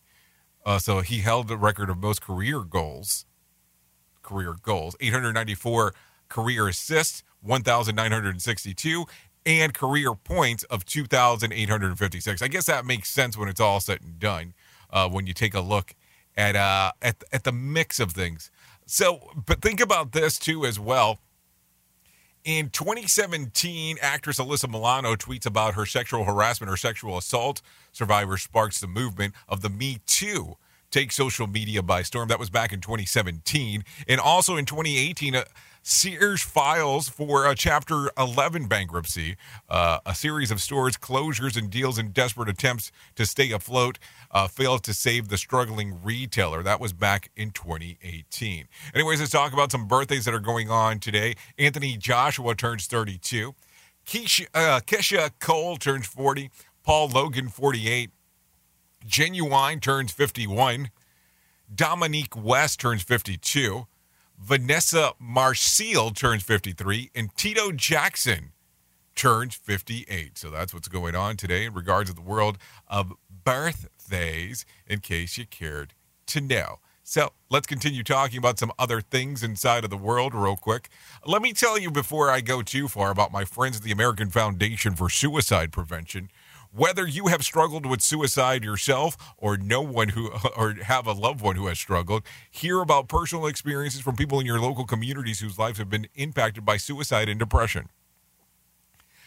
Uh, so he held the record of most career goals. Career goals, eight hundred ninety-four career assists, one thousand nine hundred sixty-two, and career points of two thousand eight hundred fifty-six. I guess that makes sense when it's all said and done, uh, when you take a look at, uh, at at the mix of things. So, but think about this too as well. In twenty seventeen, actress Alyssa Milano tweets about her sexual harassment or sexual assault survivor sparks the movement of the Me Too. Take social media by storm. That was back in twenty seventeen. And also in twenty eighteen, uh, Sears files for a Chapter eleven bankruptcy, uh, a series of stores, closures, and deals in desperate attempts to stay afloat, uh, failed to save the struggling retailer. That was back in twenty eighteen. Anyways, let's talk about some birthdays that are going on today. Anthony Joshua turns thirty-two. Keisha, uh, Kesha Cole turns forty. Paul Logan, forty-eight. Genuine turns fifty-one. Dominique West turns fifty-two. Vanessa Marcille turns fifty-three. And Tito Jackson turns fifty-eight. So that's what's going on today in regards to the world of birthdays, in case you cared to know. So let's continue talking about some other things inside of the world real quick. Let me tell you before I go too far about my friends at the American Foundation for Suicide Prevention. Whether you have struggled with suicide yourself or no one who or have a loved one who has struggled, hear about personal experiences from people in your local communities whose lives have been impacted by suicide and depression.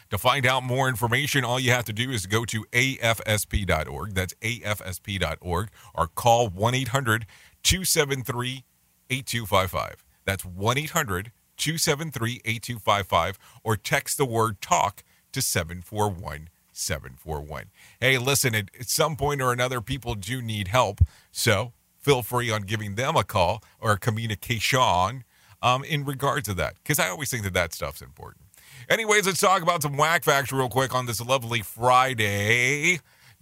To find out more information, all you have to do is go to A F S P dot org. That's A F S P dot org, or call one eight hundred two seven three eight two five five. That's one eight hundred two seven three eight two five five, or text the word TALK to seven four one seven four one. Hey, listen, at, at some point or another, people do need help, so feel free on giving them a call or a communication um, in regards to that, because I always think that that stuff's important. Anyways, let's talk about some whack facts real quick on this lovely Friday.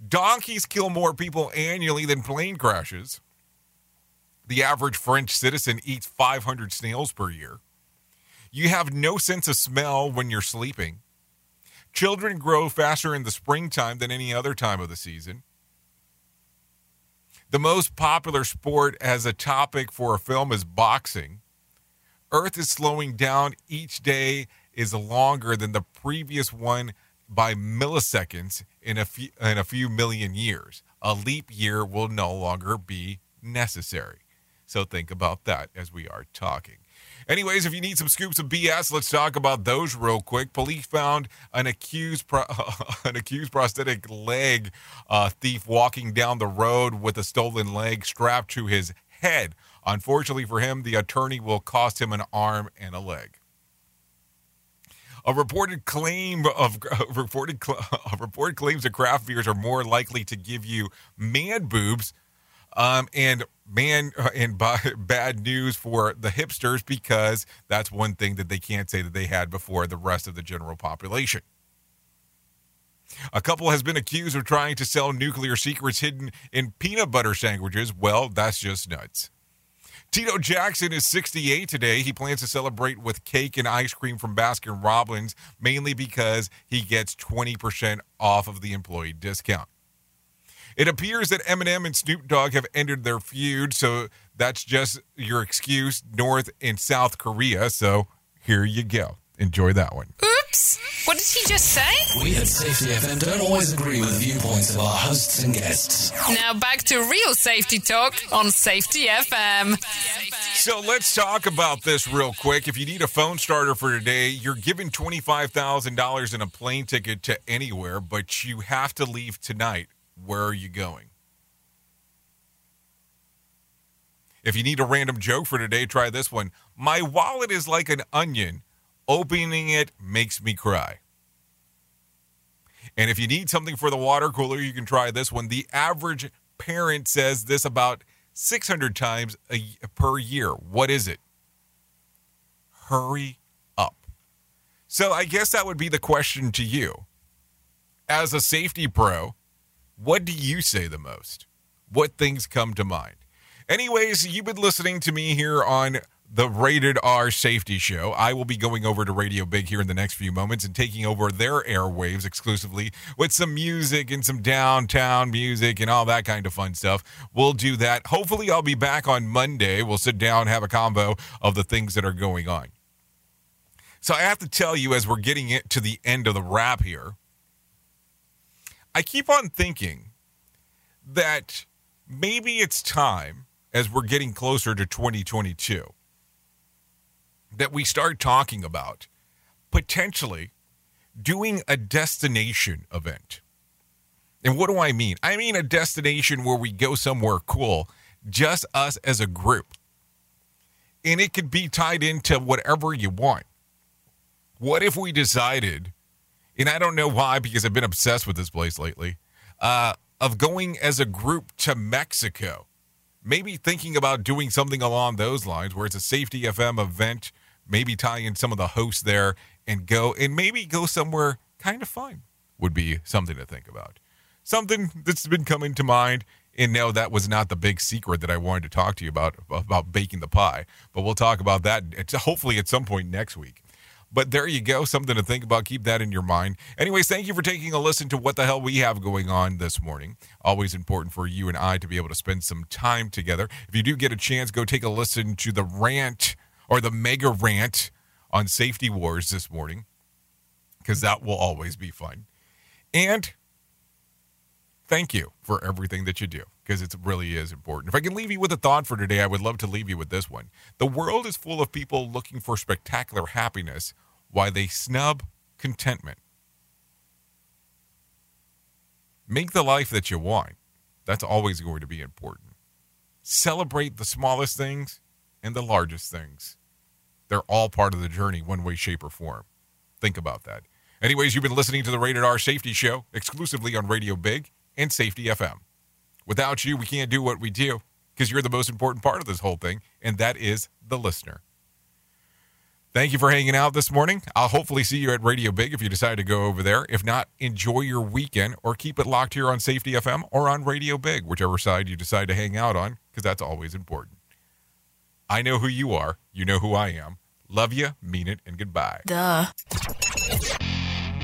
Donkeys kill more people annually than plane crashes. The average French citizen eats five hundred snails per year. You have no sense of smell when you're sleeping. Children grow faster in the springtime than any other time of the season. The most popular sport as a topic for a film is boxing. Earth is slowing down. Each day is longer than the previous one by milliseconds in a few, in a few million years. A leap year will no longer be necessary. So think about that as we are talking. Anyways, if you need some scoops of B S, let's talk about those real quick. Police found an accused pro- an accused prosthetic leg uh, thief walking down the road with a stolen leg strapped to his head. Unfortunately for him, the attorney will cost him an arm and a leg. A reported claim of uh, reported cl- a report claims that craft beers are more likely to give you man boobs. Um, and man, uh, and b- bad news for the hipsters, because that's one thing that they can't say that they had before the rest of the general population. A couple has been accused of trying to sell nuclear secrets hidden in peanut butter sandwiches. Well, that's just nuts. Tito Jackson is sixty-eight today. He plans to celebrate with cake and ice cream from Baskin-Robbins, mainly because he gets twenty percent off of the employee discount. It appears that Eminem and Snoop Dogg have ended their feud, so that's just your excuse, North and South Korea. So here you go. Enjoy that one. Oops. What did he just say? We at Safety F M don't always agree with the viewpoints of our hosts and guests. Now back to real safety talk on Safety F M. So let's talk about this real quick. If you need a phone starter for today, you're given twenty-five thousand dollars in a plane ticket to anywhere, but you have to leave tonight. Where are you going? If you need a random joke for today, try this one. My wallet is like an onion. Opening it makes me cry. And if you need something for the water cooler, you can try this one. The average parent says this about six hundred times a, per year. What is it? Hurry up. So I guess that would be the question to you. As a safety pro, what do you say the most? What things come to mind? Anyways, you've been listening to me here on the Rated R Safety Show. I will be going over to Radio Big here in the next few moments and taking over their airwaves exclusively with some music and some downtown music and all that kind of fun stuff. We'll do that. Hopefully, I'll be back on Monday. We'll sit down, have a combo of the things that are going on. So I have to tell you, as we're getting it to the end of the wrap here, I keep on thinking that maybe it's time, as we're getting closer to twenty twenty-two, that we start talking about potentially doing a destination event. And what do I mean? I mean a destination where we go somewhere cool, just us as a group. And it could be tied into whatever you want. What if we decided, and I don't know why because I've been obsessed with this place lately, uh, of going as a group to Mexico? Maybe thinking about doing something along those lines where it's a Safety F M event, maybe tie in some of the hosts there and go, and maybe go somewhere kind of fun would be something to think about. Something that's been coming to mind, and no, that was not the big secret that I wanted to talk to you about, about baking the pie, but we'll talk about that hopefully at some point next week. But there you go, something to think about. Keep that in your mind. Anyways, thank you for taking a listen to what the hell we have going on this morning. Always important for you and I to be able to spend some time together. If you do get a chance, go take a listen to the rant or the mega rant on Safety Wars this morning, because that will always be fun. And thank you for everything that you do, because it really is important. If I can leave you with a thought for today, I would love to leave you with this one. The world is full of people looking for spectacular happiness, why they snub contentment. Make the life that you want. That's always going to be important. Celebrate the smallest things and the largest things. They're all part of the journey, one way, shape, or form. Think about that. Anyways, you've been listening to the Rated R Safety Show exclusively on Radio Big and Safety F M. Without you, we can't do what we do, because you're the most important part of this whole thing, and that is the listener. Thank you for hanging out this morning. I'll hopefully see you at Radio Big if you decide to go over there. If not, enjoy your weekend or keep it locked here on Safety F M or on Radio Big, whichever side you decide to hang out on, because that's always important. I know who you are. You know who I am. Love you, mean it, and goodbye. Duh.